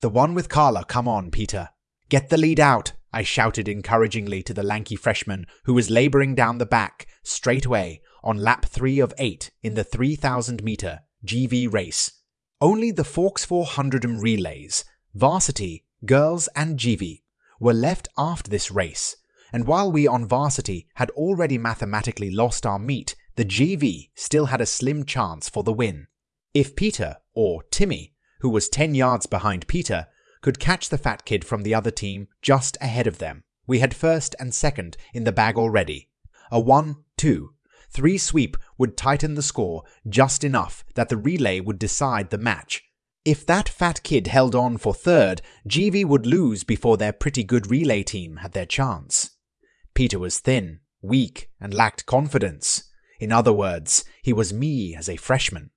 The one with Carla, come on, Peter. Get the lead out, I shouted encouragingly to the lanky freshman who was labouring down the back, straightway, on lap 3 of 8 in the 3,000-metre GV race. Only the Forks 400 relays, varsity, girls and GV, were left after this race, and while we on varsity had already mathematically lost our meet, the GV still had a slim chance for the win. If Peter, or Timmy, who was 10 yards behind Peter, could catch the fat kid from the other team just ahead of them, we had first and second in the bag already. A 1-2-3 sweep would tighten the score just enough that the relay would decide the match. If that fat kid held on for third, GV would lose before their pretty good relay team had their chance. Peter was thin, weak, and lacked confidence. In other words, he was me as a freshman.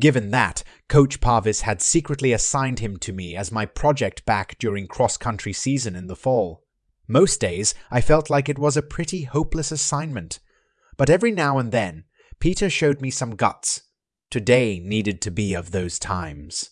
Given that, Coach Parvis had secretly assigned him to me as my project back during cross-country season in the fall. Most days, I felt like it was a pretty hopeless assignment. But every now and then, Peter showed me some guts. Today needed to be of those times.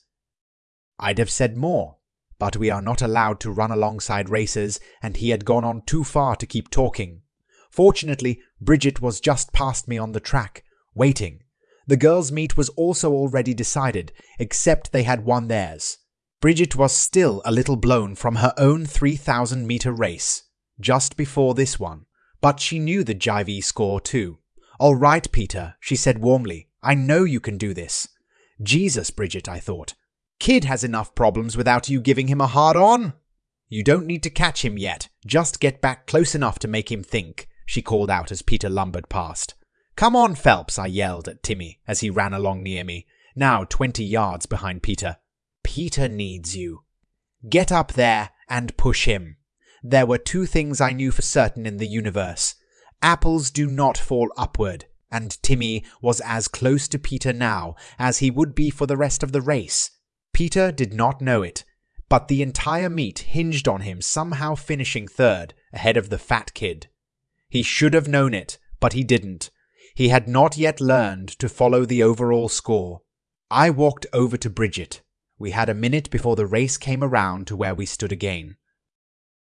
I'd have said more, but we are not allowed to run alongside racers, and he had gone on too far to keep talking. Fortunately, Bridget was just past me on the track, waiting. The girls' meet was also already decided, except they had won theirs. Bridget was still a little blown from her own 3,000-metre race, just before this one, but she knew the JV score too. "All right, Peter," she said warmly, "I know you can do this." Jesus, Bridget, I thought. Kid has enough problems without you giving him a hard-on. You don't need to catch him yet, just get back close enough to make him think, she called out as Peter lumbered past. "Come on, Phelps," I yelled at Timmy as he ran along near me, now 20 yards behind Peter. Peter needs you. Get up there and push him. There were two things I knew for certain in the universe. Apples do not fall upward, and Timmy was as close to Peter now as he would be for the rest of the race. Peter did not know it, but the entire meet hinged on him somehow finishing third, ahead of the fat kid. He should have known it, but he didn't. He had not yet learned to follow the overall score. I walked over to Bridget. We had a minute before the race came around to where we stood again.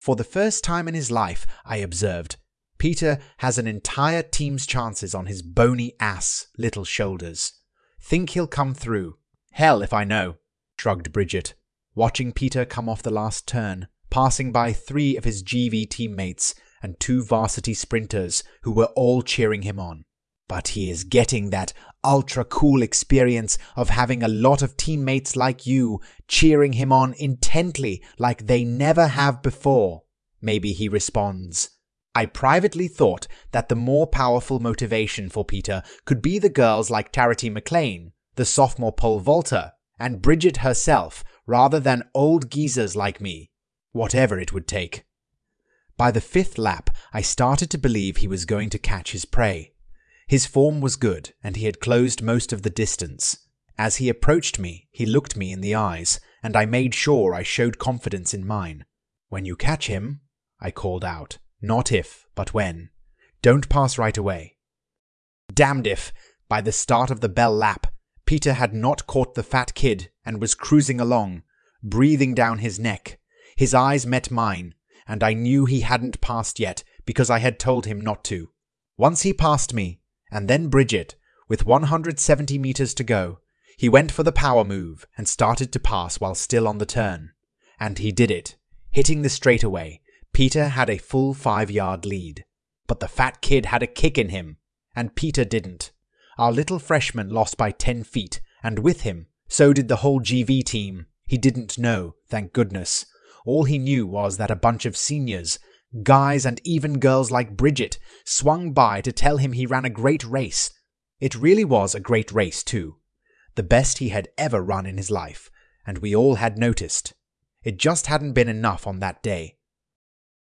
For the first time in his life, I observed, Peter has an entire team's chances on his bony ass little shoulders. Think he'll come through? Hell if I know, shrugged Bridget, watching Peter come off the last turn, passing by 3 of his GV teammates and 2 varsity sprinters who were all cheering him on. But he is getting that ultra-cool experience of having a lot of teammates like you cheering him on intently like they never have before. Maybe he responds. I privately thought that the more powerful motivation for Peter could be the girls like Tarity McLean, the sophomore pole vaulter, and Bridget herself, rather than old geezers like me, whatever it would take. By the 5th lap, I started to believe he was going to catch his prey. His form was good, and he had closed most of the distance. As he approached me, he looked me in the eyes, and I made sure I showed confidence in mine. "When you catch him," I called out, "not if, but when. Don't pass right away." Damned if, by the start of the bell lap, Peter had not caught the fat kid and was cruising along, breathing down his neck. His eyes met mine, and I knew he hadn't passed yet because I had told him not to. Once he passed me, and then Bridget, with 170 meters to go, he went for the power move and started to pass while still on the turn. And he did it. Hitting the straightaway, Peter had a full 5-yard lead. But the fat kid had a kick in him, and Peter didn't. Our little freshman lost by 10 feet, and with him, so did the whole GV team. He didn't know, thank goodness. All he knew was that a bunch of seniors, guys and even girls like Bridget, swung by to tell him he ran a great race. It really was a great race too. The best he had ever run in his life, and we all had noticed. It just hadn't been enough on that day.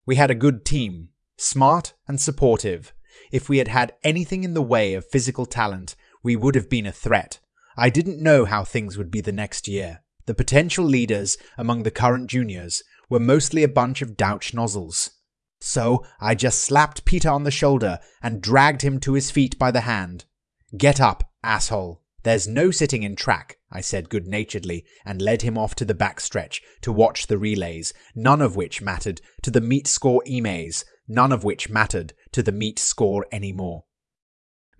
We had a good team, smart and supportive. If we had had anything in the way of physical talent, we would have been a threat. I didn't know how things would be the next year. The potential leaders among the current juniors were mostly a bunch of douch nozzles. So I just slapped Peter on the shoulder and dragged him to his feet by the hand. "Get up, asshole. There's no sitting in track, I said good-naturedly, and led him off to the backstretch to watch the relays, none of which mattered to the meet score emes, none of which mattered to the meet score anymore.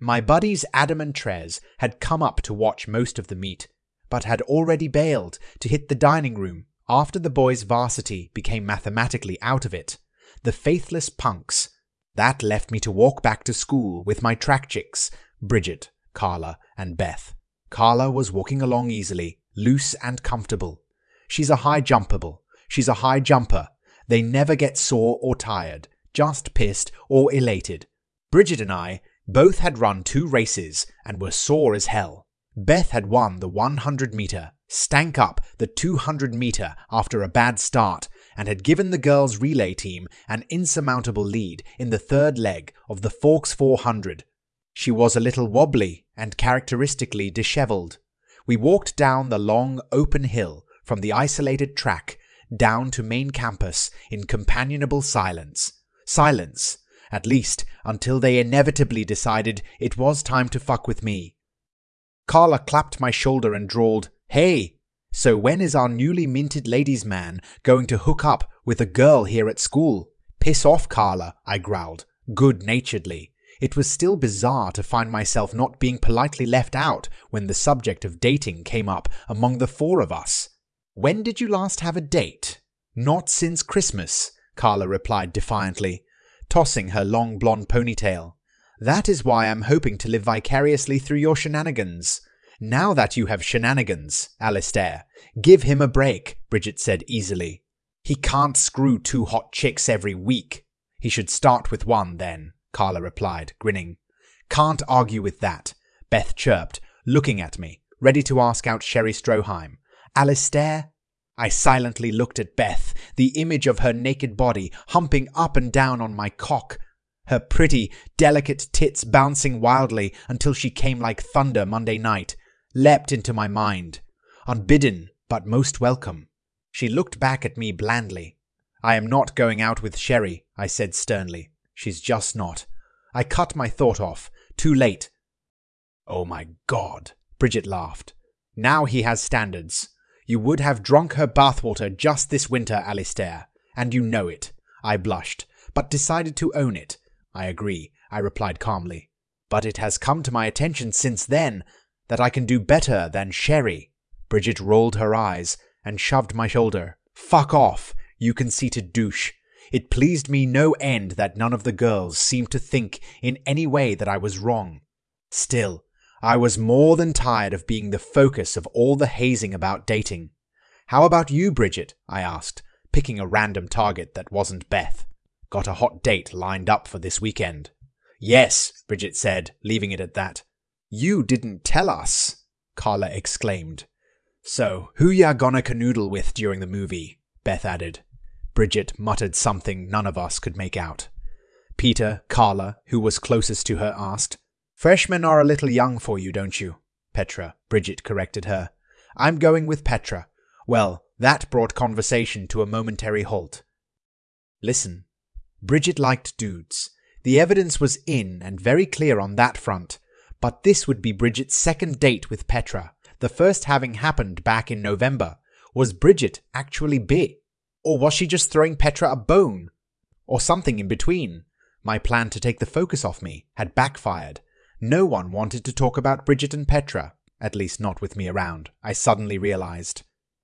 My buddies Adam and Trez had come up to watch most of the meet, but had already bailed to hit the dining room after the boys' varsity became mathematically out of it. The faithless punks. That left me to walk back to school with my track chicks, Bridget, Carla, and Beth. Carla was walking along easily, loose and comfortable. She's a high jumper. They never get sore or tired, just pissed or elated. Bridget and I both had run 2 races and were sore as hell. Beth had won the 100 meter, stank up the 200 meter after a bad start, and had given the girls' relay team an insurmountable lead in the 3rd leg of the Forks 400. She was a little wobbly and characteristically disheveled. We walked down the long, open hill from the isolated track down to main campus in companionable silence. Silence, at least, until they inevitably decided it was time to fuck with me. Carla clapped my shoulder and drawled, "Hey, so when is our newly minted ladies' man going to hook up with a girl here at school?" "Piss off, Carla," I growled, good-naturedly. It was still bizarre to find myself not being politely left out when the subject of dating came up among the 4 of us. "When did you last have a date?" "Not since Christmas," Carla replied defiantly, tossing her long blonde ponytail. "That is why I'm hoping to live vicariously through your shenanigans." "Now that you have shenanigans, Alistair, give him a break," Bridget said easily. "He can't screw 2 hot chicks every week." "He should start with one then," Carla replied, grinning. "Can't argue with that," Beth chirped, looking at me, ready to ask out Sherry Stroheim. "Alistair?" I silently looked at Beth, the image of her naked body humping up and down on my cock, her pretty, delicate tits bouncing wildly until she came like thunder Monday night, leapt into my mind. Unbidden, but most welcome. She looked back at me blandly. "I am not going out with Sherry," I said sternly. "She's just not." I cut my thought off. Too late. "Oh my God," Bridget laughed. "Now he has standards. You would have drunk her bathwater just this winter, Alistair. And you know it." I blushed, but decided to own it. "I agree," I replied calmly. "But it has come to my attention since then that I can do better than Sherry." Bridget rolled her eyes and shoved my shoulder. "Fuck off, you conceited douche." It pleased me no end that none of the girls seemed to think in any way that I was wrong. Still, I was more than tired of being the focus of all the hazing about dating. "How about you, Bridget?" I asked, picking a random target that wasn't Beth. "Got a hot date lined up for this weekend." "Yes," Bridget said, leaving it at that. "You didn't tell us," Carla exclaimed. "So, who ya gonna canoodle with during the movie?" Beth added. Bridget muttered something none of us could make out. Peter, Carla, who was closest to her, asked, "Freshmen are a little young for you, don't you?" "Petra," Bridget corrected her. "I'm going with Petra." Well, that brought conversation to a momentary halt. "Listen. Bridget liked dudes. The evidence was in and very clear on that front. But this would be Bridget's 2nd date with Petra, the first having happened back in November. Was Bridget actually bi? Or was she just throwing Petra a bone? Or something in between? My plan to take the focus off me had backfired. No one wanted to talk about Bridget and Petra, at least not with me around, I suddenly realized.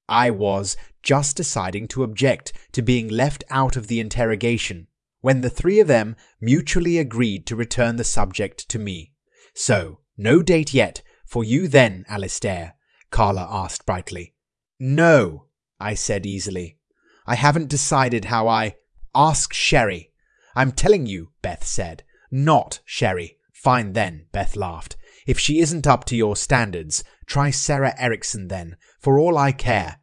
I was just deciding to object to being left out of the interrogation, when the 3 of them mutually agreed to return the subject to me. "So, no date yet, for you then, Alistair?" Carla asked brightly. "No," I said easily. "I haven't decided how I—" "Ask Sherry." "I'm telling you," Beth said. "Not Sherry." "Fine then," Beth laughed. "If she isn't up to your standards, try Sarah Erickson then, for all I care."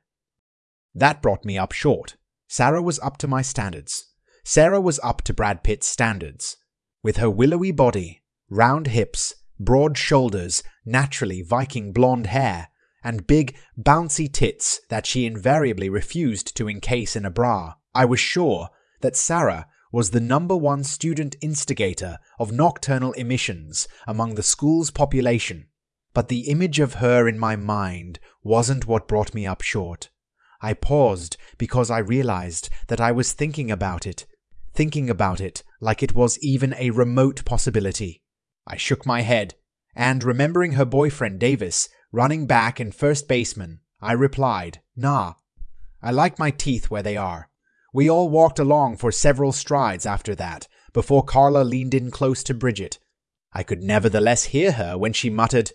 That brought me up short. Sarah was up to my standards. Sarah was up to Brad Pitt's standards. With her willowy body, round hips, broad shoulders, naturally Viking blonde hair, and big, bouncy tits that she invariably refused to encase in a bra, I was sure that Sarah was the #1 student instigator of nocturnal emissions among the school's population. But the image of her in my mind wasn't what brought me up short. I paused because I realized that I was thinking about it like it was even a remote possibility. I shook my head, and remembering her boyfriend Davis, running back and first baseman, I replied, "Nah. I like my teeth where they are." We all walked along for several strides after that, before Carla leaned in close to Bridget. I could nevertheless hear her when she muttered,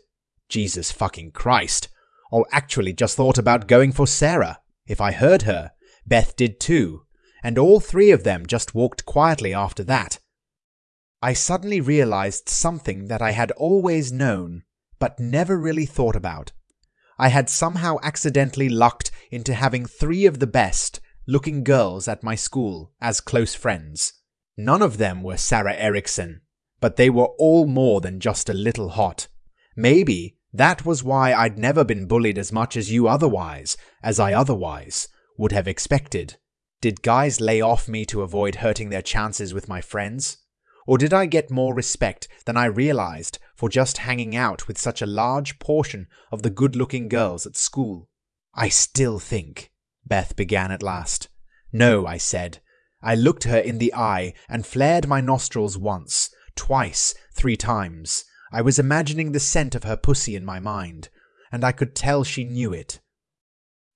"Jesus fucking Christ. I actually just thought about going for Sarah." If I heard her, Beth did too, and all three of them just walked quietly after that. I suddenly realized something that I had always known, but never really thought about. I had somehow accidentally lucked into having three of the best-looking girls at my school as close friends. None of them were Sarah Erickson, but they were all more than just a little hot. Maybe that was why I'd never been bullied as much as you otherwise, as I otherwise would have expected. Did guys lay off me to avoid hurting their chances with my friends? Or did I get more respect than I realized for just hanging out with such a large portion of the good-looking girls at school? "I still think," Beth began at last. "No," I said. I looked her in the eye and flared my nostrils once, twice, three times. I was imagining the scent of her pussy in my mind, and I could tell she knew it.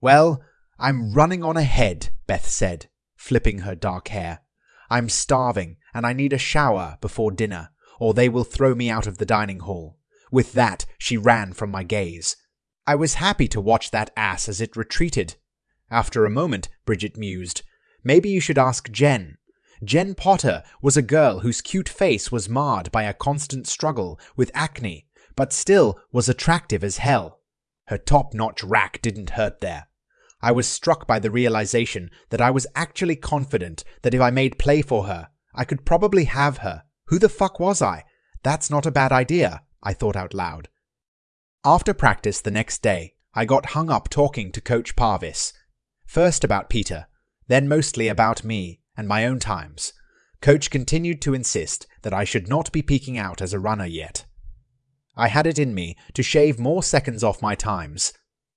"Well, I'm running on ahead," Beth said, flipping her dark hair. "I'm starving, and I need a shower before dinner, or they will throw me out of the dining hall." With that, she ran from my gaze. I was happy to watch that ass as it retreated. After a moment, Bridget mused, "Maybe you should ask Jen." Jen Potter was a girl whose cute face was marred by a constant struggle with acne, but still was attractive as hell. Her top-notch rack didn't hurt there. I was struck by the realization that I was actually confident that if I made play for her, I could probably have her. Who the fuck was I? That's not a bad idea, I thought out loud. After practice the next day, I got hung up talking to Coach Parvis. First about Peter, then mostly about me and my own times. Coach continued to insist that I should not be peeking out as a runner yet. I had it in me to shave more seconds off my times.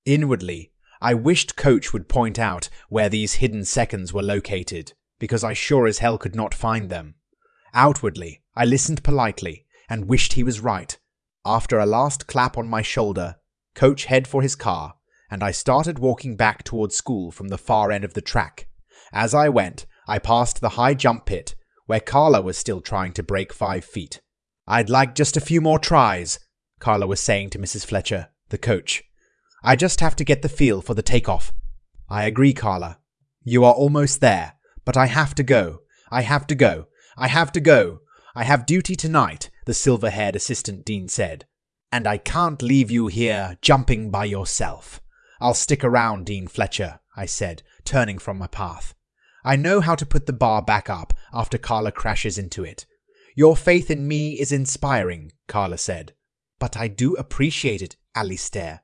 Inwardly, I wished Coach would point out where these hidden seconds were located, because I sure as hell could not find them. Outwardly, I listened politely and wished he was right. After a last clap on my shoulder, Coach headed for his car, and I started walking back toward school from the far end of the track. As I went, I passed the high jump pit, where Carla was still trying to break 5 feet. "I'd like just a few more tries," Carla was saying to Mrs. Fletcher, the coach. "I just have to get the feel for the takeoff." "I agree, Carla. You are almost there, but I have to go. I have duty tonight," the silver-haired assistant dean said. "And I can't leave you here jumping by yourself." "I'll stick around, Dean Fletcher," I said, turning from my path. "I know how to put the bar back up after Carla crashes into it." "Your faith in me is inspiring," Carla said. "But I do appreciate it, Alistair."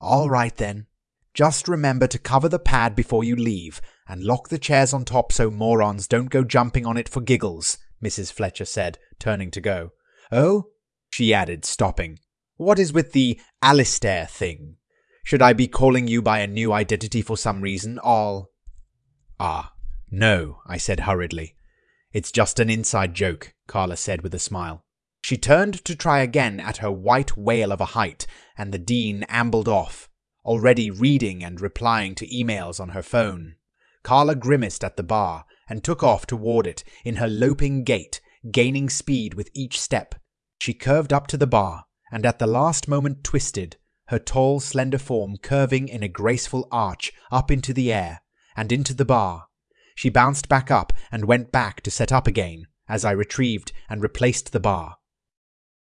"All right then. Just remember to cover the pad before you leave, and lock the chairs on top so morons don't go jumping on it for giggles," Mrs. Fletcher said, turning to go. "Oh?" she added, stopping. "What is with the Alistair thing? Should I be calling you by a new identity for some reason, all?" "Ah, no," I said hurriedly. "It's just an inside joke," Carla said with a smile. She turned to try again at her white whale of a height, and the dean ambled off, already reading and replying to emails on her phone. Carla grimaced at the bar and took off toward it in her loping gait, gaining speed with each step. She curved up to the bar, and at the last moment twisted, her tall, slender form curving in a graceful arch up into the air and into the bar. She bounced back up and went back to set up again, as I retrieved and replaced the bar.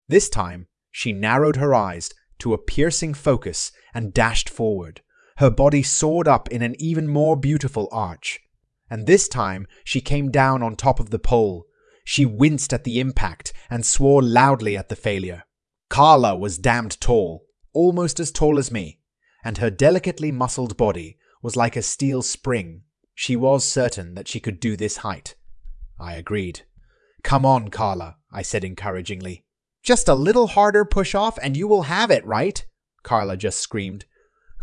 This time, she narrowed her eyes to a piercing focus and dashed forward. Her body soared up in an even more beautiful arch. And this time, she came down on top of the pole. She winced at the impact and swore loudly at the failure. Carla was damned tall, almost as tall as me, and her delicately muscled body was like a steel spring. She was certain that she could do this height. I agreed. "Come on, Carla," I said encouragingly. Just a little harder push off and you will have it, right? Carla just screamed.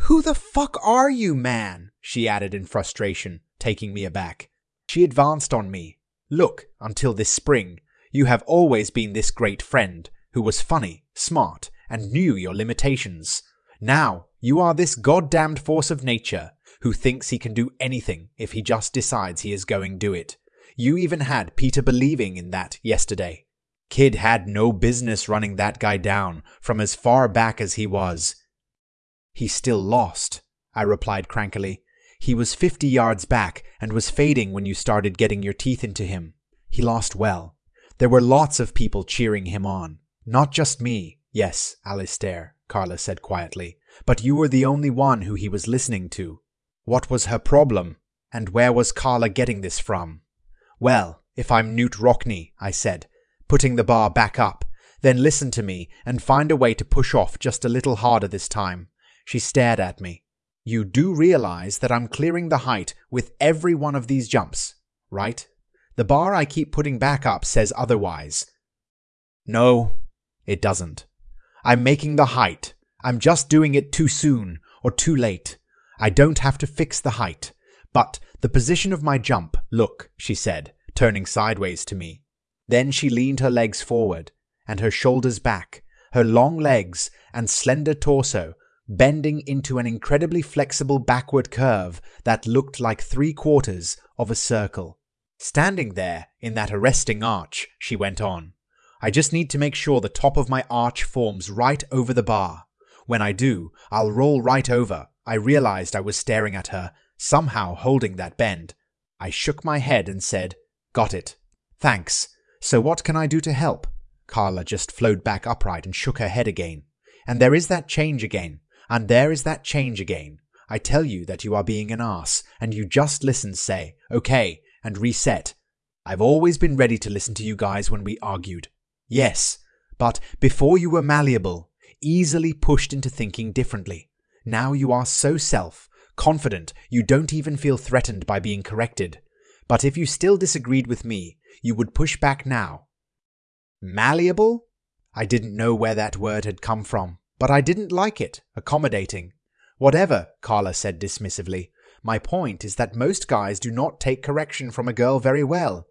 Who the fuck are you, man? She added in frustration, taking me aback. She advanced on me. Look, until this spring, you have always been this great friend who was funny, smart, and knew your limitations. Now, you are this goddamned force of nature who thinks he can do anything if he just decides he is going to do it. You even had Peter believing in that yesterday. Kid had no business running that guy down from as far back as he was. He still lost, I replied crankily. He was 50 yards back and was fading when you started getting your teeth into him. He lost well. There were lots of people cheering him on. Not just me. Yes, Alistair, Carla said quietly, but you were the only one who he was listening to. What was her problem? And where was Carla getting this from? Well, if I'm Newt Rockne, I said, putting the bar back up, then listen to me and find a way to push off just a little harder this time. She stared at me. You do realize that I'm clearing the height with every one of these jumps, right? The bar I keep putting back up says otherwise. No, it doesn't. I'm making the height. I'm just doing it too soon or too late. I don't have to fix the height. But the position of my jump, look, she said, turning sideways to me. Then she leaned her legs forward and her shoulders back, her long legs and slender torso bending into an incredibly flexible backward curve that looked like 3/4 of a circle. Standing there in that arresting arch, she went on. I just need to make sure the top of my arch forms right over the bar. When I do, I'll roll right over. I realized I was staring at her, somehow holding that bend. I shook my head and said, "Got it. Thanks. So what can I do to help?" Carla just flowed back upright and shook her head again. And there is that change again. And there is that change again. I tell you that you are being an ass, and you just listen, say, okay, and reset. I've always been ready to listen to you guys when we argued. Yes, but before you were malleable, easily pushed into thinking differently. Now you are so self-confident you don't even feel threatened by being corrected. But if you still disagreed with me, you would push back now. Malleable? I didn't know where that word had come from, but I didn't like it. Accommodating. Whatever, Carla said dismissively. My point is that most guys do not take correction from a girl very well.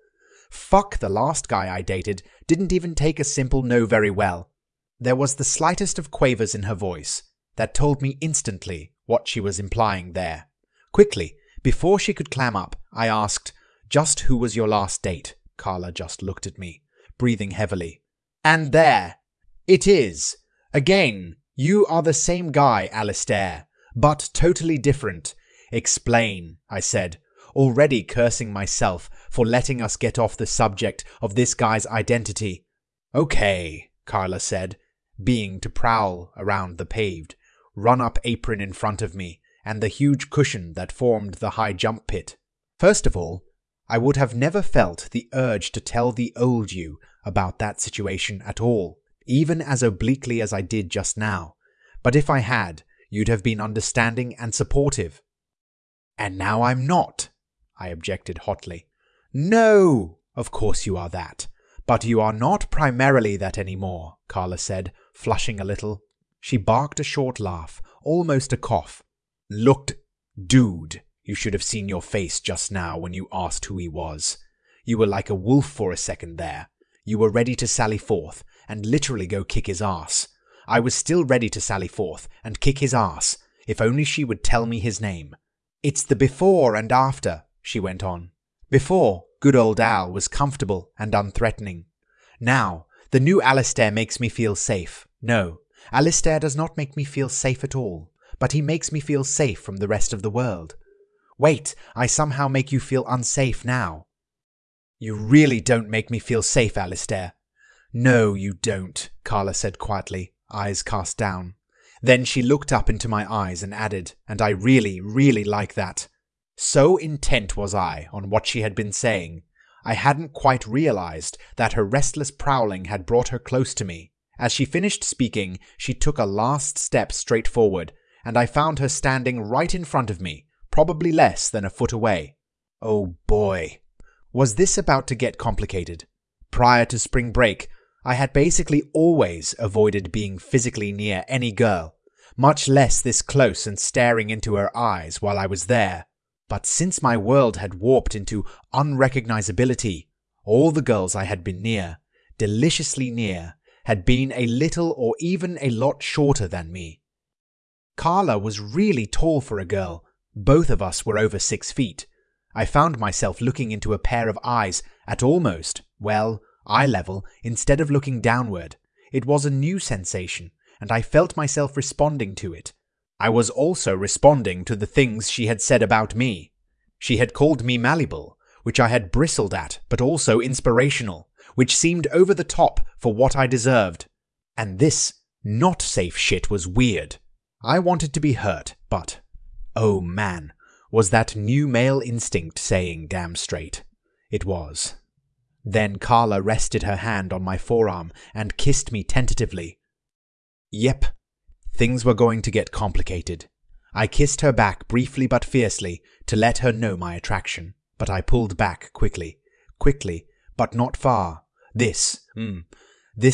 Fuck, the last guy I dated didn't even take a simple no very well. There was the slightest of quavers in her voice that told me instantly what she was implying there. Quickly, before she could clam up, I asked, "Just who was your last date?" Carla just looked at me, breathing heavily. And there it is. Again, you are the same guy, Alistair, but totally different. Explain, I said, already cursing myself for letting us get off the subject of this guy's identity. Okay, Carla said, being to prowl around the paved, run-up apron in front of me and the huge cushion that formed the high jump pit. First of all, I would have never felt the urge to tell the old you about that situation at all, even as obliquely as I did just now. But if I had, you'd have been understanding and supportive. And now I'm not, I objected hotly. No, of course you are that. But you are not primarily that anymore, Carla said, flushing a little. She barked a short laugh, almost a cough. Looked, dude, you should have seen your face just now when you asked who he was. You were like a wolf for a second there. You were ready to sally forth and literally go kick his ass. I was still ready to sally forth and kick his ass, if only she would tell me his name. It's the before and after, she went on. Before, good old Al was comfortable and unthreatening. Now, the new Alistair makes me feel safe. No, Alistair does not make me feel safe at all, but he makes me feel safe from the rest of the world. Wait, I somehow make you feel unsafe now. You really don't make me feel safe, Alistair. No, you don't, Carla said quietly, eyes cast down. Then she looked up into my eyes and added, and I really, really like that. So intent was I on what she had been saying, I hadn't quite realized that her restless prowling had brought her close to me. As she finished speaking, she took a last step straight forward, and I found her standing right in front of me, probably less than a foot away. Oh boy. Was this about to get complicated? Prior to spring break, I had basically always avoided being physically near any girl, much less this close and staring into her eyes while I was there. But since my world had warped into unrecognizability, all the girls I had been near, deliciously near, had been a little or even a lot shorter than me. Carla was really tall for a girl. Both of us were over 6 feet. I found myself looking into a pair of eyes at almost, well, eye level, instead of looking downward. It was a new sensation, and I felt myself responding to it. I was also responding to the things she had said about me. She had called me malleable, which I had bristled at, but also inspirational, which seemed over the top for what I deserved. And this not-safe shit was weird. I wanted to be hurt, but, oh man, was that new male instinct saying damn straight. It was. Then Carla rested her hand on my forearm and kissed me tentatively. Yep, things were going to get complicated. I kissed her back briefly but fiercely to let her know my attraction, but I pulled back quickly. Quickly, but not far. This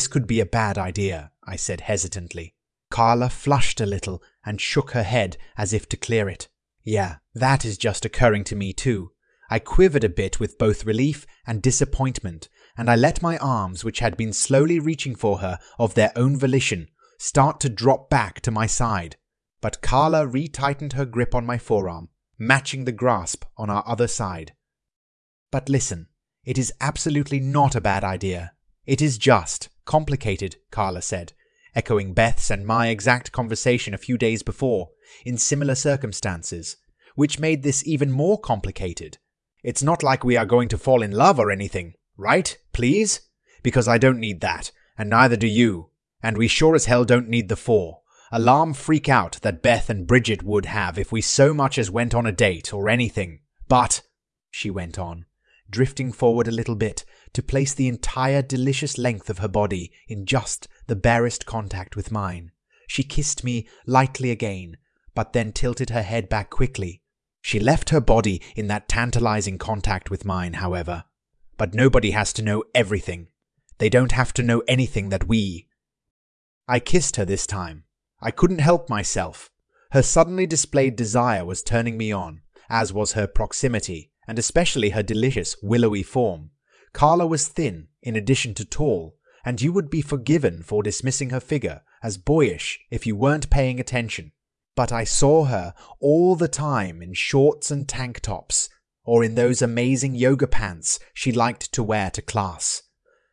could be a bad idea, I said hesitantly. Carla flushed a little and shook her head as if to clear it. Yeah, that is just occurring to me too. I quivered a bit with both relief and disappointment, and I let my arms, which had been slowly reaching for her of their own volition, start to drop back to my side. But Carla retightened her grip on my forearm, matching the grasp on our other side. But listen, it is absolutely not a bad idea. It is just complicated, Carla said, echoing Beth's and my exact conversation a few days before, in similar circumstances, which made this even more complicated. It's not like we are going to fall in love or anything, right? Please? Because I don't need that, and neither do you. And we sure as hell don't need the four. Alarm freak out that Beth and Bridget would have if we so much as went on a date or anything. But, she went on, drifting forward a little bit to place the entire delicious length of her body in just the barest contact with mine. She kissed me lightly again, but then tilted her head back quickly. She left her body in that tantalizing contact with mine, however. But nobody has to know everything. They don't have to know anything that we... I kissed her this time. I couldn't help myself. Her suddenly displayed desire was turning me on, as was her proximity, and especially her delicious, willowy form. Carla was thin, in addition to tall, and you would be forgiven for dismissing her figure as boyish if you weren't paying attention. But I saw her all the time in shorts and tank tops, or in those amazing yoga pants she liked to wear to class.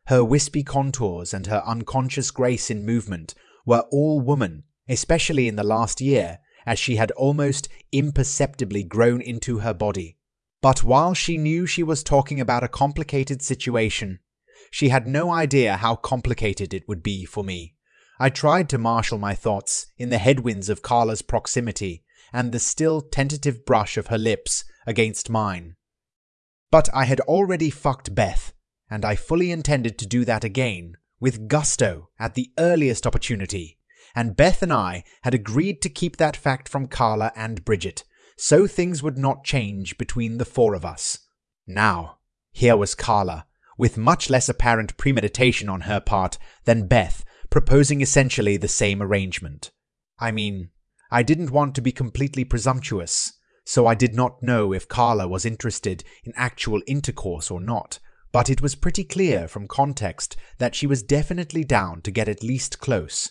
Her wispy contours and her unconscious grace in movement were all woman, especially in the last year, as she had almost imperceptibly grown into her body. But while she knew she was talking about a complicated situation, she had no idea how complicated it would be for me. I tried to marshal my thoughts in the headwinds of Carla's proximity and the still tentative brush of her lips against mine. But I had already fucked Beth, and I fully intended to do that again, with gusto, at the earliest opportunity, and Beth and I had agreed to keep that fact from Carla and Bridget, so things would not change between the four of us. Now, here was Carla, with much less apparent premeditation on her part than Beth, proposing essentially the same arrangement. I mean, I didn't want to be completely presumptuous, so I did not know if Carla was interested in actual intercourse or not, but it was pretty clear from context that she was definitely down to get at least close.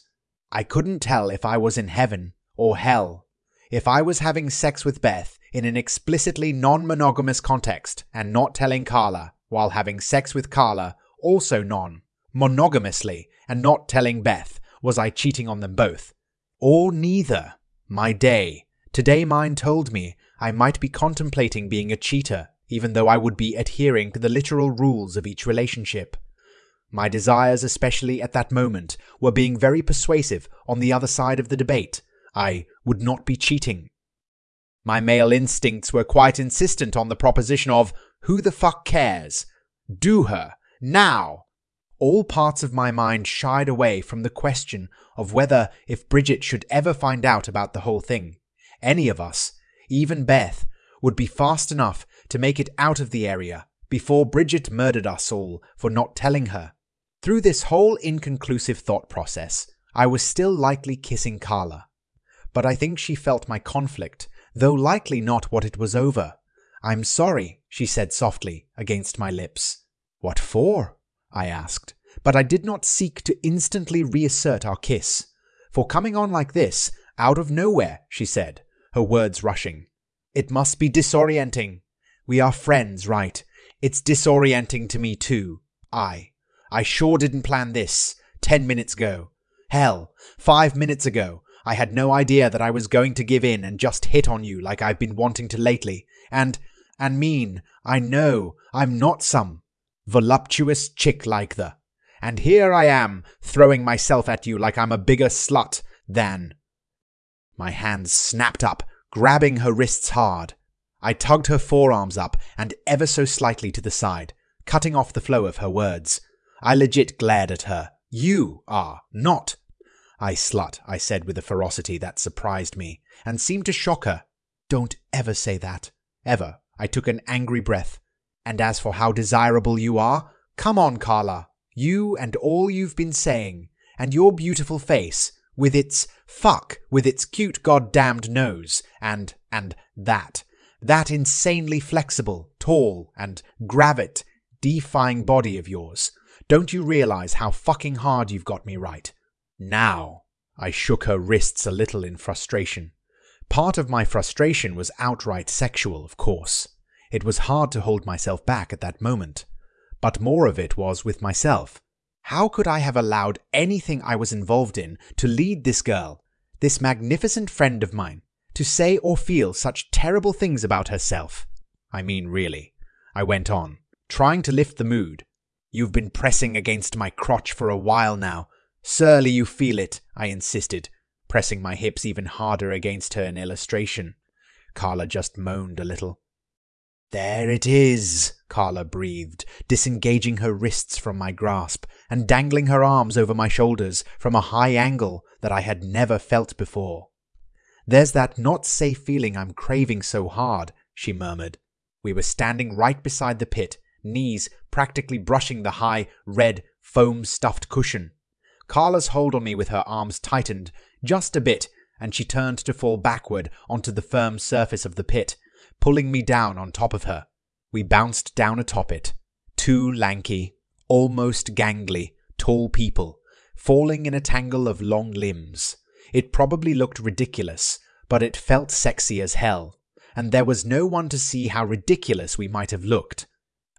I couldn't tell if I was in heaven or hell, if I was having sex with Beth in an explicitly non-monogamous context and not telling Carla, while having sex with Carla, also non-monogamously, and not telling Beth, was I cheating on them both? Or neither? My day. Today mine told me I might be contemplating being a cheater, even though I would be adhering to the literal rules of each relationship. My desires, especially at that moment, were being very persuasive on the other side of the debate. I would not be cheating. My male instincts were quite insistent on the proposition of, who the fuck cares? Do her. Now! All parts of my mind shied away from the question of whether, if Bridget should ever find out about the whole thing, any of us, even Beth, would be fast enough to make it out of the area before Bridget murdered us all for not telling her. Through this whole inconclusive thought process, I was still likely kissing Carla. But I think she felt my conflict, though likely not what it was over. "I'm sorry," she said softly, against my lips. "What for?" I asked, but I did not seek to instantly reassert our kiss. "For coming on like this, out of nowhere," she said, her words rushing. "It must be disorienting. We are friends, right? It's disorienting to me too. I sure didn't plan this 10 minutes ago. Hell, 5 minutes ago. I had no idea that I was going to give in and just hit on you like I've been wanting to lately. And mean, I know, I'm not some voluptuous chick like the. And here I am, throwing myself at you like I'm a bigger slut than." My hands snapped up, grabbing her wrists hard. I tugged her forearms up and ever so slightly to the side, cutting off the flow of her words. I legit glared at her. "You are not." "I slut," I said with a ferocity that surprised me and seemed to shock her. "Don't ever say that. Ever." I took an angry breath. "And as for how desirable you are, come on, Carla. You and all you've been saying, and your beautiful face, with its fuck, with its cute goddamned nose, and that insanely flexible, tall, and gravity-defying body of yours. Don't you realize how fucking hard you've got me right? Now." I shook her wrists a little in frustration. Part of my frustration was outright sexual, of course. It was hard to hold myself back at that moment. But more of it was with myself. How could I have allowed anything I was involved in to lead this girl, this magnificent friend of mine, to say or feel such terrible things about herself? "I mean, really," I went on, trying to lift the mood. "You've been pressing against my crotch for a while now. Surely you feel it," I insisted, pressing my hips even harder against her in illustration. Carla just moaned a little. "There it is," Carla breathed, disengaging her wrists from my grasp and dangling her arms over my shoulders from a high angle that I had never felt before. "There's that not-safe feeling I'm craving so hard," she murmured. We were standing right beside the pit, knees practically brushing the high, red, foam-stuffed cushion. Carla's hold on me with her arms tightened just a bit, and she turned to fall backward onto the firm surface of the pit, pulling me down on top of her. We bounced down atop it. Two lanky, almost gangly, tall people, falling in a tangle of long limbs. It probably looked ridiculous, but it felt sexy as hell, and there was no one to see how ridiculous we might have looked.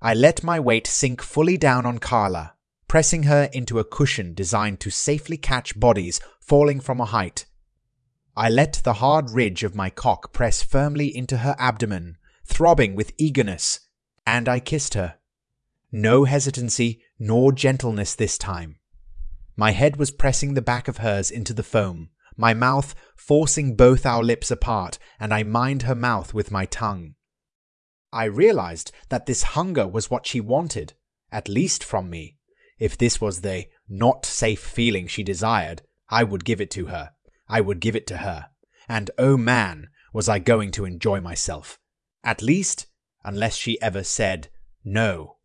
I let my weight sink fully down on Carla, pressing her into a cushion designed to safely catch bodies falling from a height. I let the hard ridge of my cock press firmly into her abdomen, throbbing with eagerness, and I kissed her. No hesitancy nor gentleness this time. My head was pressing the back of hers into the foam, my mouth forcing both our lips apart, and I mined her mouth with my tongue. I realized that this hunger was what she wanted, at least from me. If this was the not-safe feeling she desired, I would give it to her. I would give it to her. And oh man, was I going to enjoy myself. At least, unless she ever said no.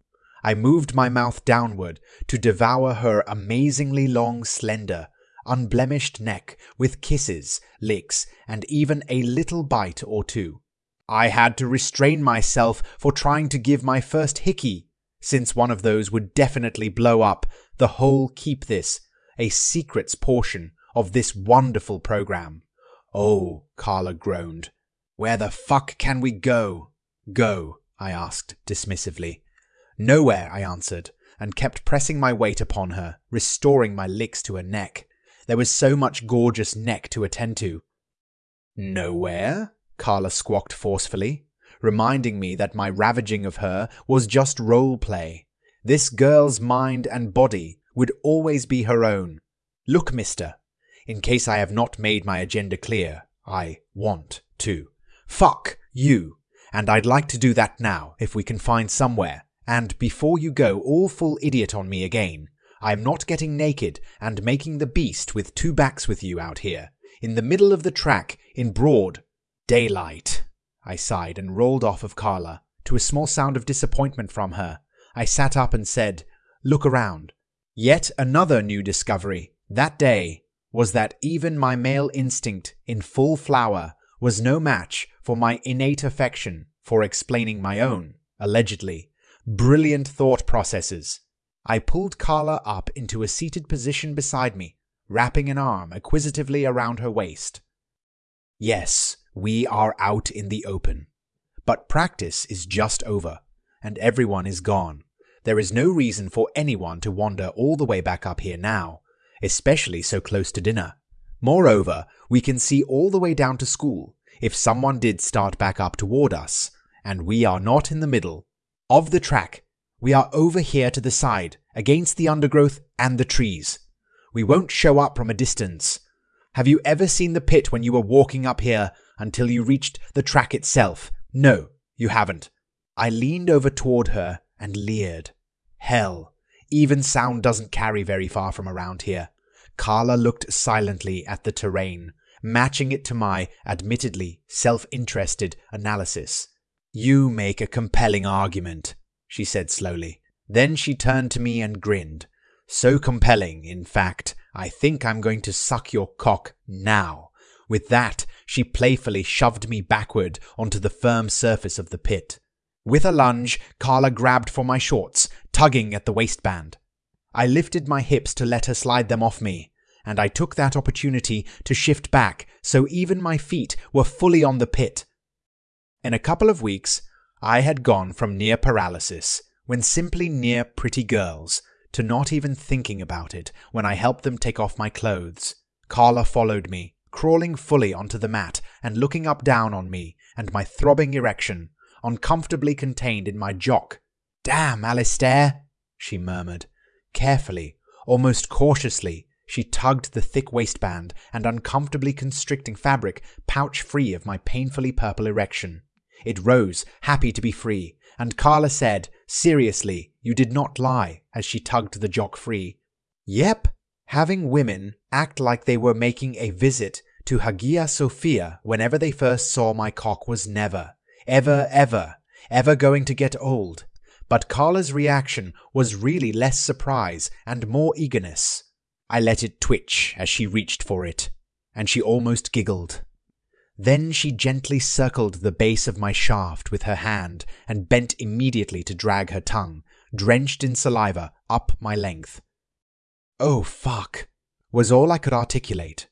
I moved my mouth downward to devour her amazingly long, slender, unblemished neck with kisses, licks, and even a little bite or two. I had to restrain myself for trying to give my first hickey, since one of those would definitely blow up the whole Keep This, a secrets portion of this wonderful program. "Oh," Carla groaned. "Where the fuck can we go?" "Go," I asked dismissively. "Nowhere," I answered, and kept pressing my weight upon her, restoring my licks to her neck. There was so much gorgeous neck to attend to. "Nowhere?" Carla squawked forcefully, reminding me that my ravaging of her was just role play. This girl's mind and body would always be her own. "Look, mister. In case I have not made my agenda clear, I want to fuck you, and I'd like to do that now if we can find somewhere. And before you go all full idiot on me again, I'm not getting naked and making the beast with two backs with you out here, in the middle of the track, in broad daylight." I sighed and rolled off of Carla. To a small sound of disappointment from her, I sat up and said, "Look around." Yet another new discovery, that day, was that even my male instinct in full flower was no match for my innate affection for explaining my own, allegedly, brilliant thought processes. I pulled Carla up into a seated position beside me, wrapping an arm acquisitively around her waist. Yes, we are out in the open. But practice is just over, and everyone is gone. There is no reason for anyone to wander all the way back up here now, especially so close to dinner. Moreover, we can see all the way down to school if someone did start back up toward us, and we are not in the middle of the track. We are over here to the side, against the undergrowth and the trees. We won't show up from a distance. Have you ever seen the pit when you were walking up here until you reached the track itself? No, you haven't. I leaned over toward her and leered. Hell, even sound doesn't carry very far from around here. Carla looked silently at the terrain, matching it to my, admittedly, self-interested analysis. You make a compelling argument, she said slowly. Then she turned to me and grinned. So compelling, in fact, I think I'm going to suck your cock now. With that, she playfully shoved me backward onto the firm surface of the pit. With a lunge, Carla grabbed for my shorts, tugging at the waistband. I lifted my hips to let her slide them off me, and I took that opportunity to shift back so even my feet were fully on the pit. In a couple of weeks, I had gone from near paralysis, when simply near pretty girls, to not even thinking about it when I helped them take off my clothes. Carla followed me, crawling fully onto the mat and looking up down on me and my throbbing erection, uncomfortably contained in my jock. Damn, Alistair, she murmured. Carefully, almost cautiously, she tugged the thick waistband and uncomfortably constricting fabric pouch free of my painfully purple erection. It rose, happy to be free, and Carla said, seriously, you did not lie, as she tugged the jock free. Yep, having women act like they were making a visit to Hagia Sophia whenever they first saw my cock was never, ever going to get old. But Carla's reaction was really less surprise and more eagerness. I let it twitch as she reached for it, and she almost giggled. Then she gently circled the base of my shaft with her hand and bent immediately to drag her tongue, drenched in saliva, up my length. Oh, fuck, was all I could articulate.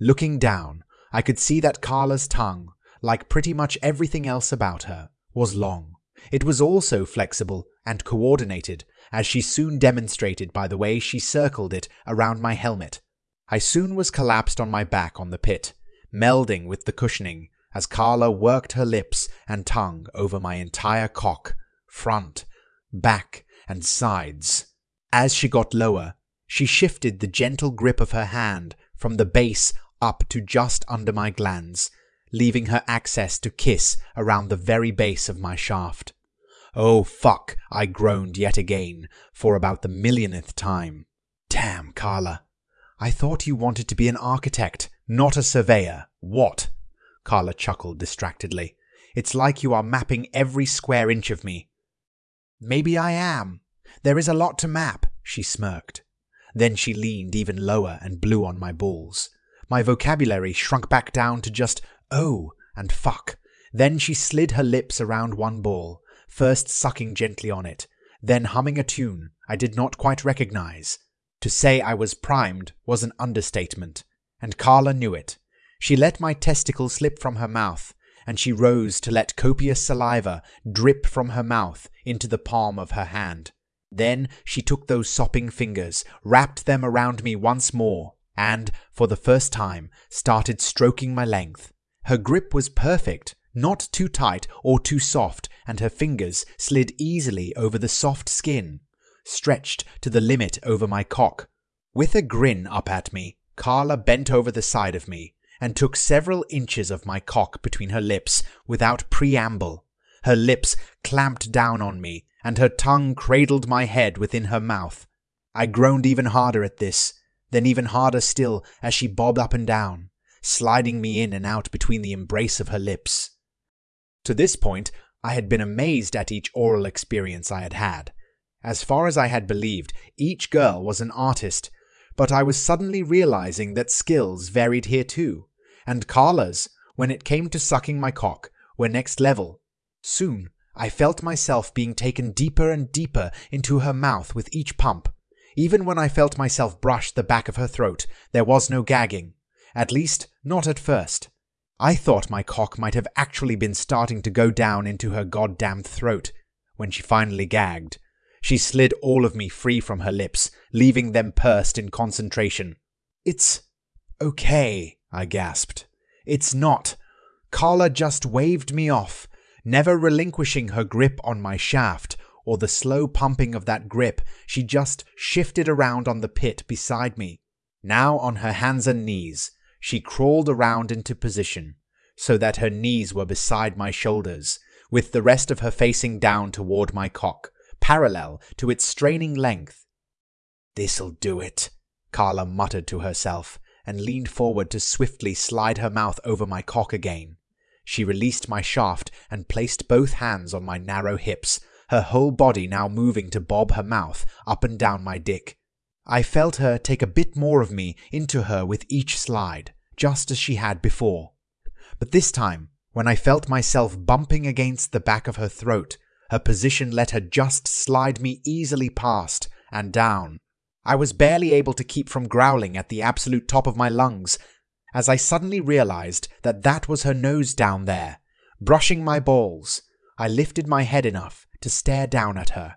Looking down, I could see that Carla's tongue, like pretty much everything else about her, was long. It was also flexible and coordinated, as she soon demonstrated by the way she circled it around my helmet. I soon was collapsed on my back on the pit, melding with the cushioning as Carla worked her lips and tongue over my entire cock, front, back, and sides. As she got lower, she shifted the gentle grip of her hand from the base up to just under my glands, leaving her access to kiss around the very base of my shaft. Oh, fuck, I groaned yet again, for about the millionth time. Damn, Carla. I thought you wanted to be an architect, not a surveyor. What? Carla chuckled distractedly. It's like you are mapping every square inch of me. Maybe I am. There is a lot to map, she smirked. Then she leaned even lower and blew on my balls. My vocabulary shrunk back down to just oh and fuck. Then she slid her lips around one ball, first sucking gently on it, then humming a tune I did not quite recognize. To say I was primed was an understatement, and Carla knew it. She let my testicle slip from her mouth, and she rose to let copious saliva drip from her mouth into the palm of her hand. Then she took those sopping fingers, wrapped them around me once more, and, for the first time, started stroking my length. Her grip was perfect, not too tight or too soft, and her fingers slid easily over the soft skin, stretched to the limit over my cock. With a grin up at me, Carla bent over the side of me and took several inches of my cock between her lips without preamble. Her lips clamped down on me, and her tongue cradled my head within her mouth. I groaned even harder at this, then even harder still as she bobbed up and down, sliding me in and out between the embrace of her lips. To this point, I had been amazed at each oral experience I had had. As far as I had believed, each girl was an artist, but I was suddenly realizing that skills varied here too, and Carla's, when it came to sucking my cock, were next level. Soon, I felt myself being taken deeper and deeper into her mouth with each pump. Even when I felt myself brush the back of her throat, there was no gagging. At least, not at first. I thought my cock might have actually been starting to go down into her goddamn throat when she finally gagged. She slid all of me free from her lips, leaving them pursed in concentration. "It's okay," I gasped. "It's not." Carla just waved me off, never relinquishing her grip on my shaft, or the slow pumping of that grip. She just shifted around on the pit beside me. Now on her hands and knees, she crawled around into position, so that her knees were beside my shoulders, with the rest of her facing down toward my cock, parallel to its straining length. "This'll do it," Carla muttered to herself, and leaned forward to swiftly slide her mouth over my cock again. She released my shaft and placed both hands on my narrow hips, her whole body now moving to bob her mouth up and down my dick. I felt her take a bit more of me into her with each slide, just as she had before. But this time, when I felt myself bumping against the back of her throat, her position let her just slide me easily past and down. I was barely able to keep from growling at the absolute top of my lungs, as I suddenly realized that that was her nose down there, brushing my balls. I lifted my head enough to stare down at her.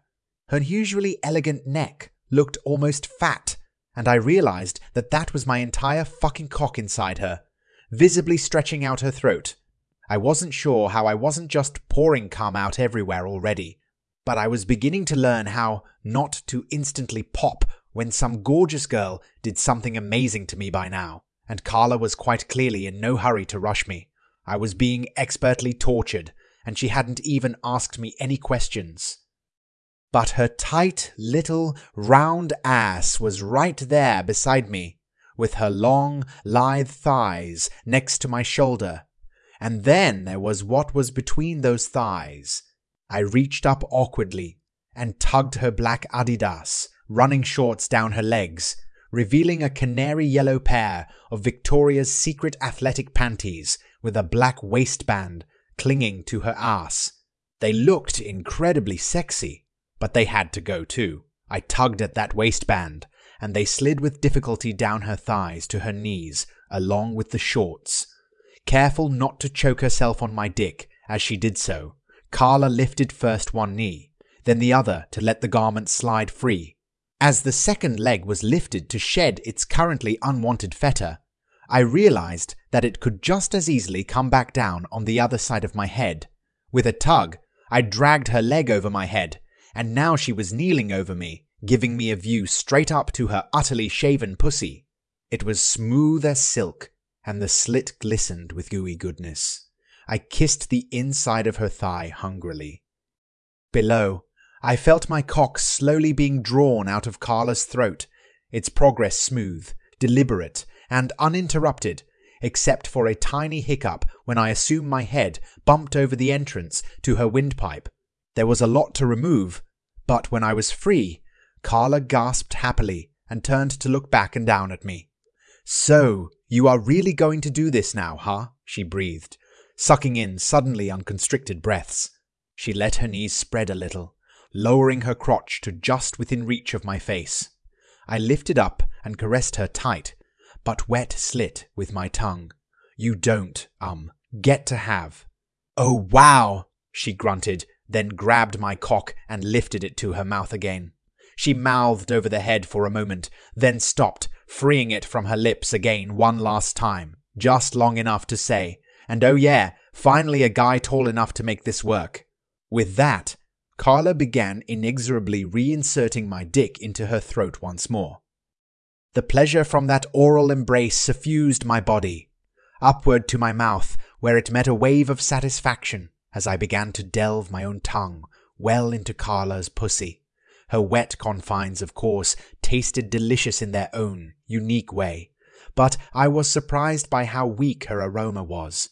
Her usually elegant neck looked almost fat, and I realized that that was my entire fucking cock inside her, visibly stretching out her throat. I wasn't sure how I wasn't just pouring cum out everywhere already, but I was beginning to learn how not to instantly pop when some gorgeous girl did something amazing to me by now, and Carla was quite clearly in no hurry to rush me. I was being expertly tortured, and she hadn't even asked me any questions. But her tight, little, round ass was right there beside me, with her long, lithe thighs next to my shoulder. And then there was what was between those thighs. I reached up awkwardly and tugged her black Adidas running shorts down her legs, revealing a canary yellow pair of Victoria's Secret athletic panties with a black waistband clinging to her ass. They looked incredibly sexy, but they had to go too. I tugged at that waistband, and they slid with difficulty down her thighs to her knees, along with the shorts. Careful not to choke herself on my dick as she did so, Carla lifted first one knee, then the other to let the garment slide free. As the second leg was lifted to shed its currently unwanted fetter, I realized that it could just as easily come back down on the other side of my head. With a tug, I dragged her leg over my head, and now she was kneeling over me, giving me a view straight up to her utterly shaven pussy. It was smooth as silk, and the slit glistened with gooey goodness. I kissed the inside of her thigh hungrily. Below, I felt my cock slowly being drawn out of Carla's throat, its progress smooth, deliberate, and uninterrupted, except for a tiny hiccup when I assumed my head bumped over the entrance to her windpipe. There was a lot to remove, but when I was free, Carla gasped happily and turned to look back and down at me. "So, you are really going to do this now, huh?" she breathed, sucking in suddenly unconstricted breaths. She let her knees spread a little, lowering her crotch to just within reach of my face. I lifted up and caressed her tight, but wet slit with my tongue. "You don't, get to have." "Oh, wow," she grunted, then grabbed my cock and lifted it to her mouth again. She mouthed over the head for a moment, then stopped, freeing it from her lips again one last time, just long enough to say, "And oh yeah, finally a guy tall enough to make this work." With that, Carla began inexorably reinserting my dick into her throat once more. The pleasure from that oral embrace suffused my body, upward to my mouth, where it met a wave of satisfaction as I began to delve my own tongue well into Carla's pussy. Her wet confines, of course, tasted delicious in their own, unique way, but I was surprised by how weak her aroma was.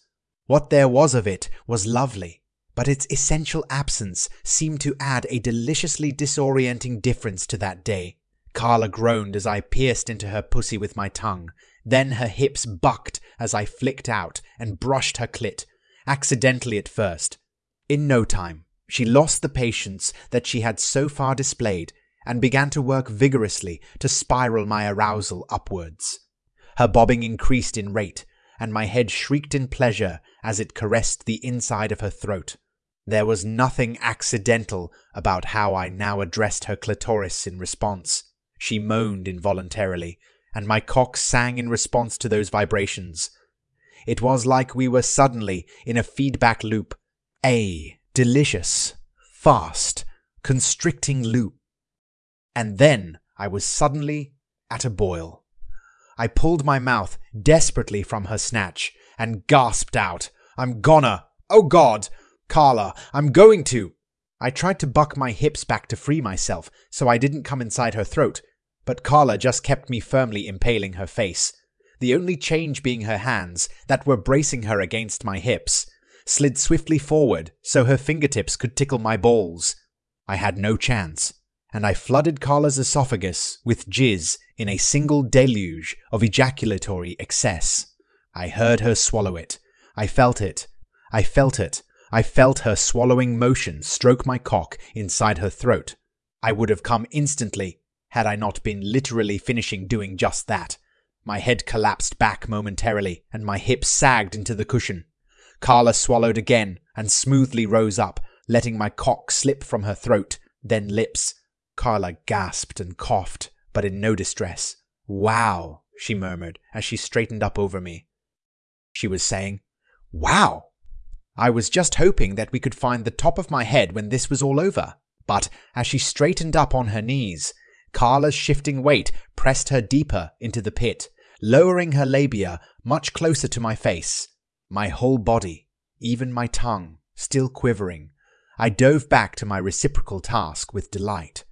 What there was of it was lovely, but its essential absence seemed to add a deliciously disorienting difference to that day. Carla groaned as I pierced into her pussy with my tongue. Then her hips bucked as I flicked out and brushed her clit, accidentally at first. In no time, she lost the patience that she had so far displayed and began to work vigorously to spiral my arousal upwards. Her bobbing increased in rate, and my head shrieked in pleasure as it caressed the inside of her throat. There was nothing accidental about how I now addressed her clitoris in response. She moaned involuntarily, and my cock sang in response to those vibrations. It was like we were suddenly in a feedback loop. A delicious, fast, constricting loop. And then I was suddenly at a boil. I pulled my mouth desperately from her snatch and gasped out, "I'm gonna! Oh God! Carla, I'm going to!" I tried to buck my hips back to free myself, so I didn't come inside her throat, but Carla just kept me firmly impaling her face, the only change being her hands that were bracing her against my hips, slid swiftly forward so her fingertips could tickle my balls. I had no chance, and I flooded Carla's esophagus with jizz in a single deluge of ejaculatory excess. I heard her swallow it. I felt it. I felt her swallowing motion stroke my cock inside her throat. I would have come instantly had I not been literally finishing doing just that. My head collapsed back momentarily, and my hips sagged into the cushion. Carla swallowed again and smoothly rose up, letting my cock slip from her throat, then lips. Carla gasped and coughed, but in no distress. "Wow," she murmured as she straightened up over me. She was saying, "Wow." I was just hoping that we could find the top of my head when this was all over. But as she straightened up on her knees, Carla's shifting weight pressed her deeper into the pit, lowering her labia much closer to my face. My whole body, even my tongue, still quivering. I dove back to my reciprocal task with delight.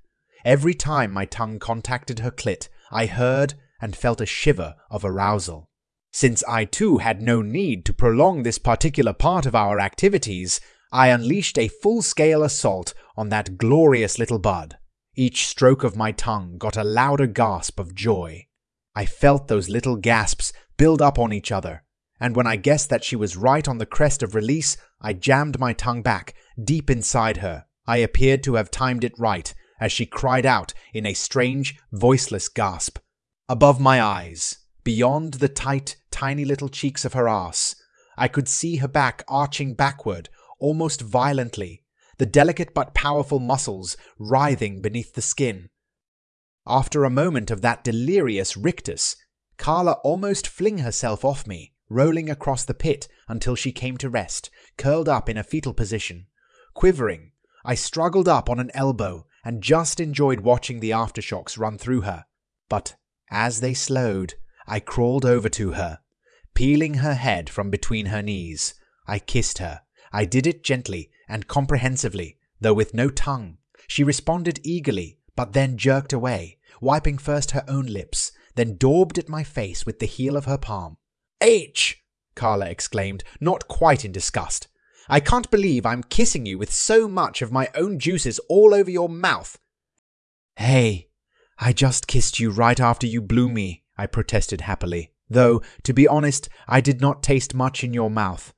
Every time my tongue contacted her clit, I heard and felt a shiver of arousal. Since I too had no need to prolong this particular part of our activities, I unleashed a full-scale assault on that glorious little bud. Each stroke of my tongue got a louder gasp of joy. I felt those little gasps build up on each other, and when I guessed that she was right on the crest of release, I jammed my tongue back, deep inside her. I appeared to have timed it right, as she cried out in a strange, voiceless gasp. Above my eyes, beyond the tight, tiny little cheeks of her ass, I could see her back arching backward, almost violently, the delicate but powerful muscles writhing beneath the skin. After a moment of that delirious rictus, Carla almost fling herself off me, rolling across the pit until she came to rest, curled up in a fetal position. Quivering, I struggled up on an elbow and just enjoyed watching the aftershocks run through her. But as they slowed, I crawled over to her, peeling her head from between her knees. I kissed her. I did it gently and comprehensively, though with no tongue. She responded eagerly, but then jerked away, wiping first her own lips, then daubed at my face with the heel of her palm. "H!" Carla exclaimed, not quite in disgust. "I can't believe I'm kissing you with so much of my own juices all over your mouth." "Hey, I just kissed you right after you blew me," I protested happily, "though, to be honest, I did not taste much in your mouth."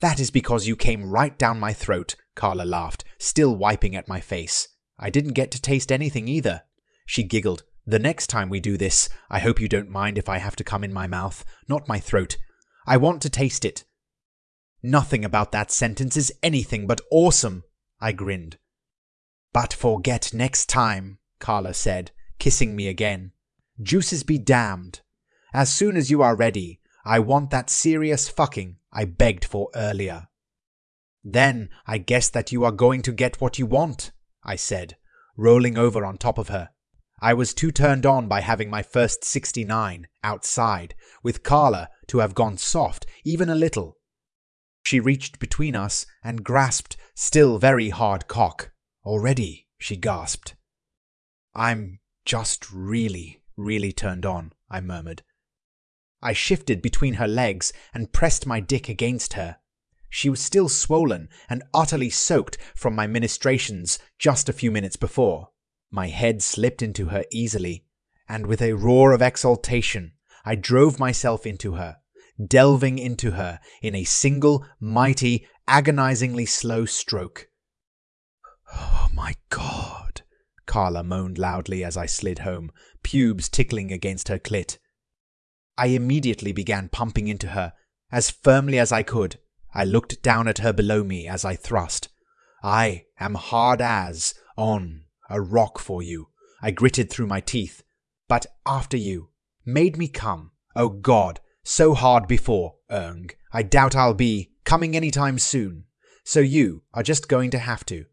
"That is because you came right down my throat," Carla laughed, still wiping at my face. "I didn't get to taste anything either." She giggled. "The next time we do this, I hope you don't mind if I have to come in my mouth, not my throat. I want to taste it." "Nothing about that sentence is anything but awesome," I grinned. "But forget next time," Carla said, kissing me again. "Juices be damned. As soon as you are ready, I want that serious fucking I begged for earlier." "Then I guess that you are going to get what you want," I said, rolling over on top of her. I was too turned on by having my first 69 outside, with Carla to have gone soft even a little. She reached between us and grasped still very hard cock. "Already," she gasped. "I'm just really turned on," I murmured. I shifted between her legs and pressed my dick against her. She was still swollen and utterly soaked from my ministrations just a few minutes before. My head slipped into her easily, and with a roar of exultation, I drove myself into her, delving into her in a single, mighty, agonizingly slow stroke. "Oh my God," Carla moaned loudly as I slid home, pubes tickling against her clit. I immediately began pumping into her, as firmly as I could. I looked down at her below me as I thrust. "I am hard as on a rock for you," I gritted through my teeth. "But after you, made me come, oh God, so hard before, I doubt I'll be coming any time soon. So you are just going to have to,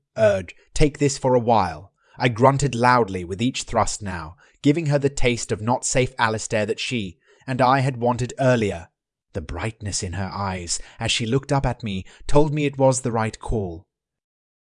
take this for a while." I grunted loudly with each thrust now, giving her the taste of not safe Alistair that she and I had wanted earlier. The brightness in her eyes as she looked up at me told me it was the right call.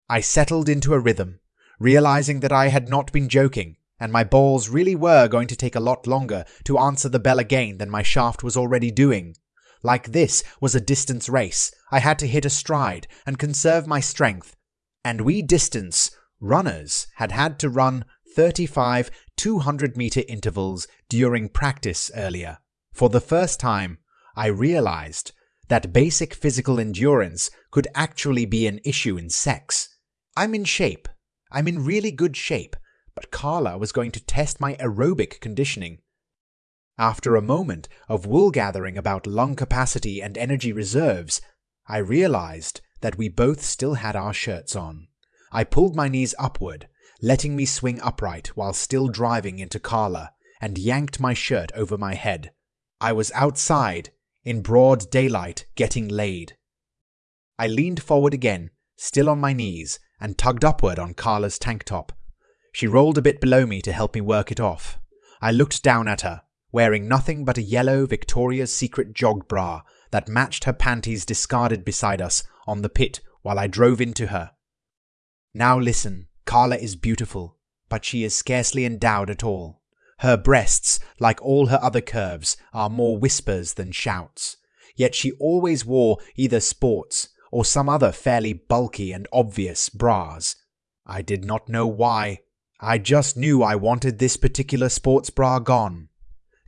I settled into a rhythm, realizing that I had not been joking, and my balls really were going to take a lot longer to answer the bell again than my shaft was already doing. Like this was a distance race, I had to hit a stride and conserve my strength, and we distance runners had to run 35 200-meter intervals during practice earlier. For the first time, I realized that basic physical endurance could actually be an issue in sex. I'm in shape. I'm in really good shape, but Carla was going to test my aerobic conditioning. After a moment of wool-gathering about lung capacity and energy reserves, I realized that we both still had our shirts on. I pulled my knees upward, letting me swing upright while still driving into Carla, and yanked my shirt over my head. I was outside, in broad daylight, getting laid. I leaned forward again, still on my knees, and tugged upward on Carla's tank top. She rolled a bit below me to help me work it off. I looked down at her, wearing nothing but a yellow Victoria's Secret jog bra that matched her panties discarded beside us on the pit while I drove into her. Now listen, Carla is beautiful, but she is scarcely endowed at all. Her breasts, like all her other curves, are more whispers than shouts. Yet she always wore either sports or some other fairly bulky and obvious bras. I did not know why. I just knew I wanted this particular sports bra gone.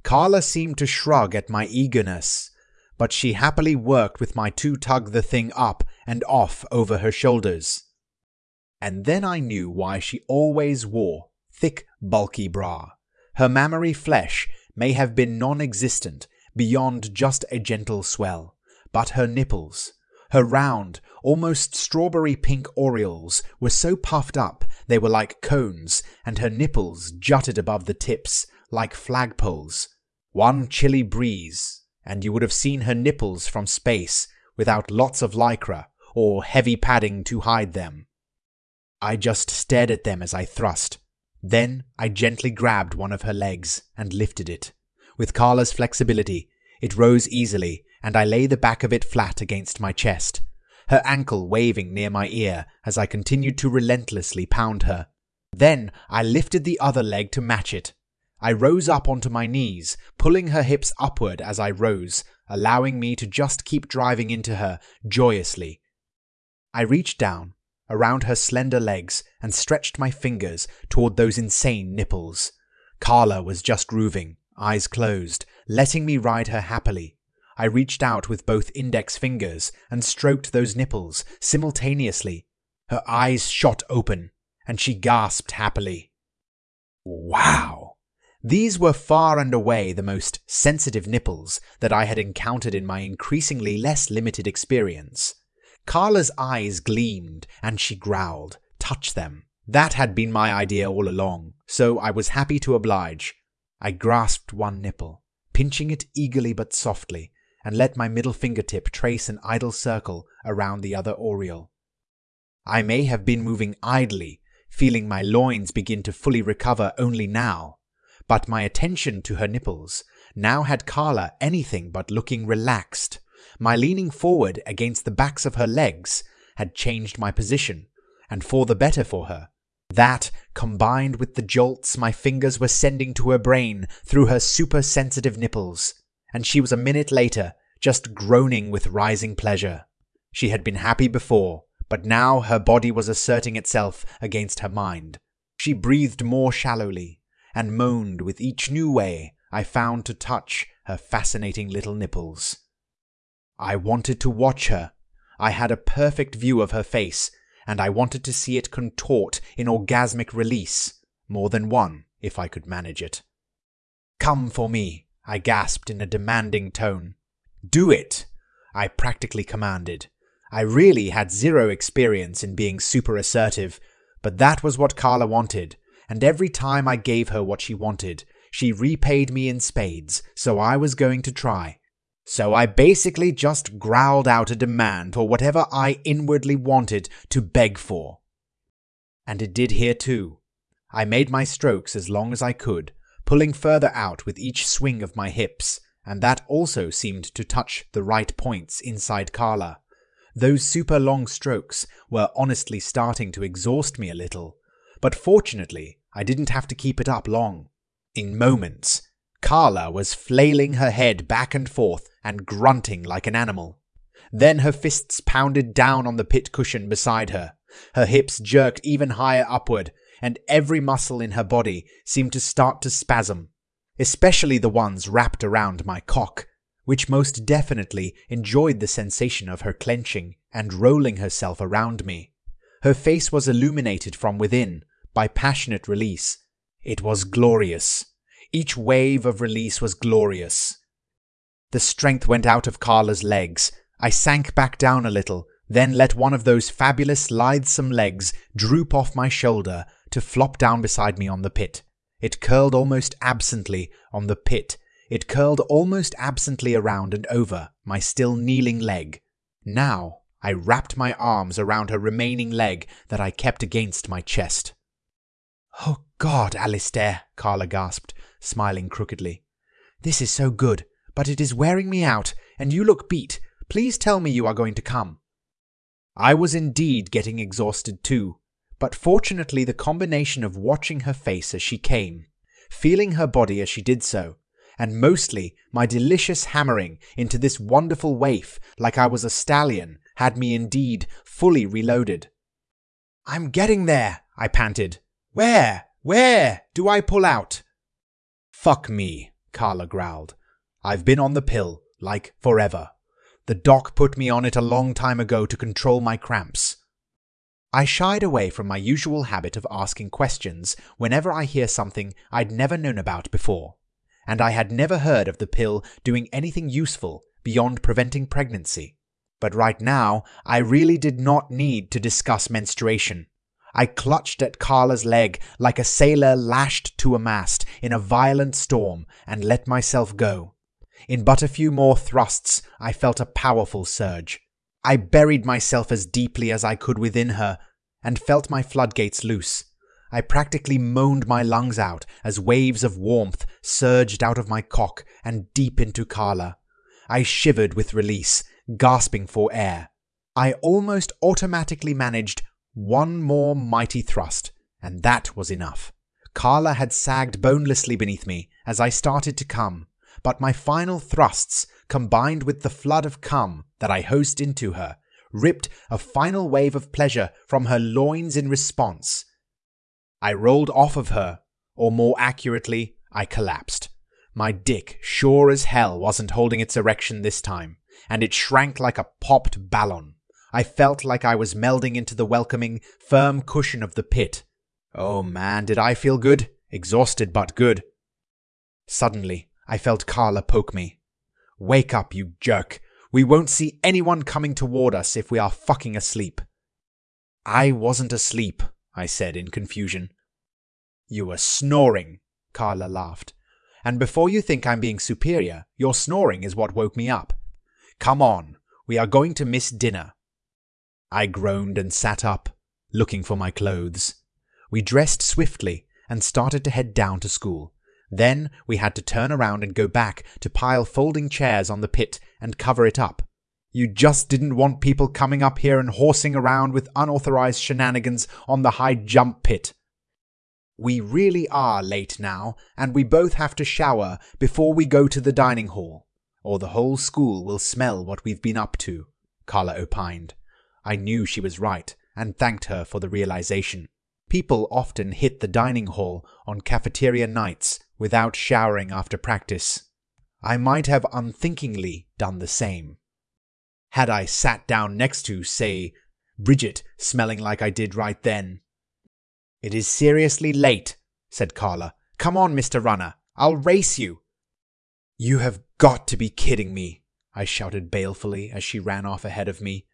Carla seemed to shrug at my eagerness, but she happily worked with my to tug the thing up and off over her shoulders. And then I knew why she always wore thick, bulky bra. Her mammary flesh may have been non-existent beyond just a gentle swell, but her nipples, her round, almost strawberry pink aureoles were so puffed up they were like cones, and her nipples jutted above the tips like flagpoles. One chilly breeze, and you would have seen her nipples from space without lots of lycra or heavy padding to hide them. I just stared at them as I thrust. Then I gently grabbed one of her legs and lifted it. With Carla's flexibility, it rose easily, and I lay the back of it flat against my chest, her ankle waving near my ear as I continued to relentlessly pound her. Then I lifted the other leg to match it. I rose up onto my knees, pulling her hips upward as I rose, allowing me to just keep driving into her joyously. I reached down around her slender legs and stretched my fingers toward those insane nipples. Carla was just grooving, eyes closed, letting me ride her happily. I reached out with both index fingers and stroked those nipples simultaneously. Her eyes shot open, and she gasped happily. Wow! These were far and away the most sensitive nipples that I had encountered in my increasingly less limited experience. Carla's eyes gleamed, and she growled, "Touch them." That had been my idea all along, so I was happy to oblige. I grasped one nipple, pinching it eagerly but softly, and let my middle fingertip trace an idle circle around the other aureole. I may have been moving idly, feeling my loins begin to fully recover only now, but my attention to her nipples now had Carla anything but looking relaxed. My leaning forward against the backs of her legs had changed my position, and for the better for her. That, combined with the jolts my fingers were sending to her brain through her super-sensitive nipples, and she was a minute later, just groaning with rising pleasure. She had been happy before, but now her body was asserting itself against her mind. She breathed more shallowly, and moaned with each new way I found to touch her fascinating little nipples. I wanted to watch her. I had a perfect view of her face, and I wanted to see it contort in orgasmic release, more than one, if I could manage it. "Come for me," I gasped in a demanding tone. "Do it," I practically commanded. I really had zero experience in being super assertive, but that was what Carla wanted, and every time I gave her what she wanted, she repaid me in spades, so I was going to try. So I basically just growled out a demand for whatever I inwardly wanted to beg for. And it did here too. I made my strokes as long as I could, pulling further out with each swing of my hips, and that also seemed to touch the right points inside Carla. Those super long strokes were honestly starting to exhaust me a little, but fortunately I didn't have to keep it up long. In moments, Carla was flailing her head back and forth and grunting like an animal. Then her fists pounded down on the pit cushion beside her. Her hips jerked even higher upward, and every muscle in her body seemed to start to spasm, especially the ones wrapped around my cock, which most definitely enjoyed the sensation of her clenching and rolling herself around me. Her face was illuminated from within by passionate release. It was glorious. Each wave of release was glorious. The strength went out of Carla's legs. I sank back down a little, then let one of those fabulous, lithesome legs droop off my shoulder to flop down beside me on the pit. It curled almost absently on the pit. It curled almost absently around and over my still kneeling leg. Now I wrapped my arms around her remaining leg that I kept against my chest. "Oh God, Alistair," Carla gasped, smiling crookedly. "This is so good, but it is wearing me out, and you look beat. Please tell me you are going to come." I was indeed getting exhausted too, but fortunately the combination of watching her face as she came, feeling her body as she did so, and mostly my delicious hammering into this wonderful waif like I was a stallion had me indeed fully reloaded. "I'm getting there," I panted. Where do I pull out?" "Fuck me," Carla growled. "I've been on the pill, like, forever. The doc put me on it a long time ago to control my cramps." I shied away from my usual habit of asking questions whenever I hear something I'd never known about before, and I had never heard of the pill doing anything useful beyond preventing pregnancy. But right now, I really did not need to discuss menstruation. I clutched at Carla's leg like a sailor lashed to a mast in a violent storm and let myself go. In but a few more thrusts, I felt a powerful surge. I buried myself as deeply as I could within her and felt my floodgates loose. I practically moaned my lungs out as waves of warmth surged out of my cock and deep into Carla. I shivered with release, gasping for air. I almost automatically managed one more mighty thrust, and that was enough. Carla had sagged bonelessly beneath me as I started to come, but my final thrusts, combined with the flood of cum that I hosed into her, ripped a final wave of pleasure from her loins in response. I rolled off of her, or more accurately, I collapsed. My dick sure as hell wasn't holding its erection this time, and it shrank like a popped ballon. I felt like I was melding into the welcoming, firm cushion of the pit. Oh man, did I feel good? Exhausted but good. Suddenly, I felt Carla poke me. "Wake up, you jerk. We won't see anyone coming toward us if we are fucking asleep." "I wasn't asleep," I said in confusion. "You were snoring," Carla laughed. "And before you think I'm being superior, your snoring is what woke me up. Come on, we are going to miss dinner." I groaned and sat up, looking for my clothes. We dressed swiftly and started to head down to school. Then we had to turn around and go back to pile folding chairs on the pit and cover it up. You just didn't want people coming up here and horsing around with unauthorized shenanigans on the high jump pit. We really are late now, and we both have to shower before we go to the dining hall, or the whole school will smell what we've been up to, Carla opined. I knew she was right and thanked her for the realization. People often hit the dining hall on cafeteria nights without showering after practice. I might have unthinkingly done the same. Had I sat down next to, say, Bridget, smelling like I did right then. It is seriously late, said Carla. Come on, Mr. Runner, I'll race you. You have got to be kidding me, I shouted balefully as she ran off ahead of me.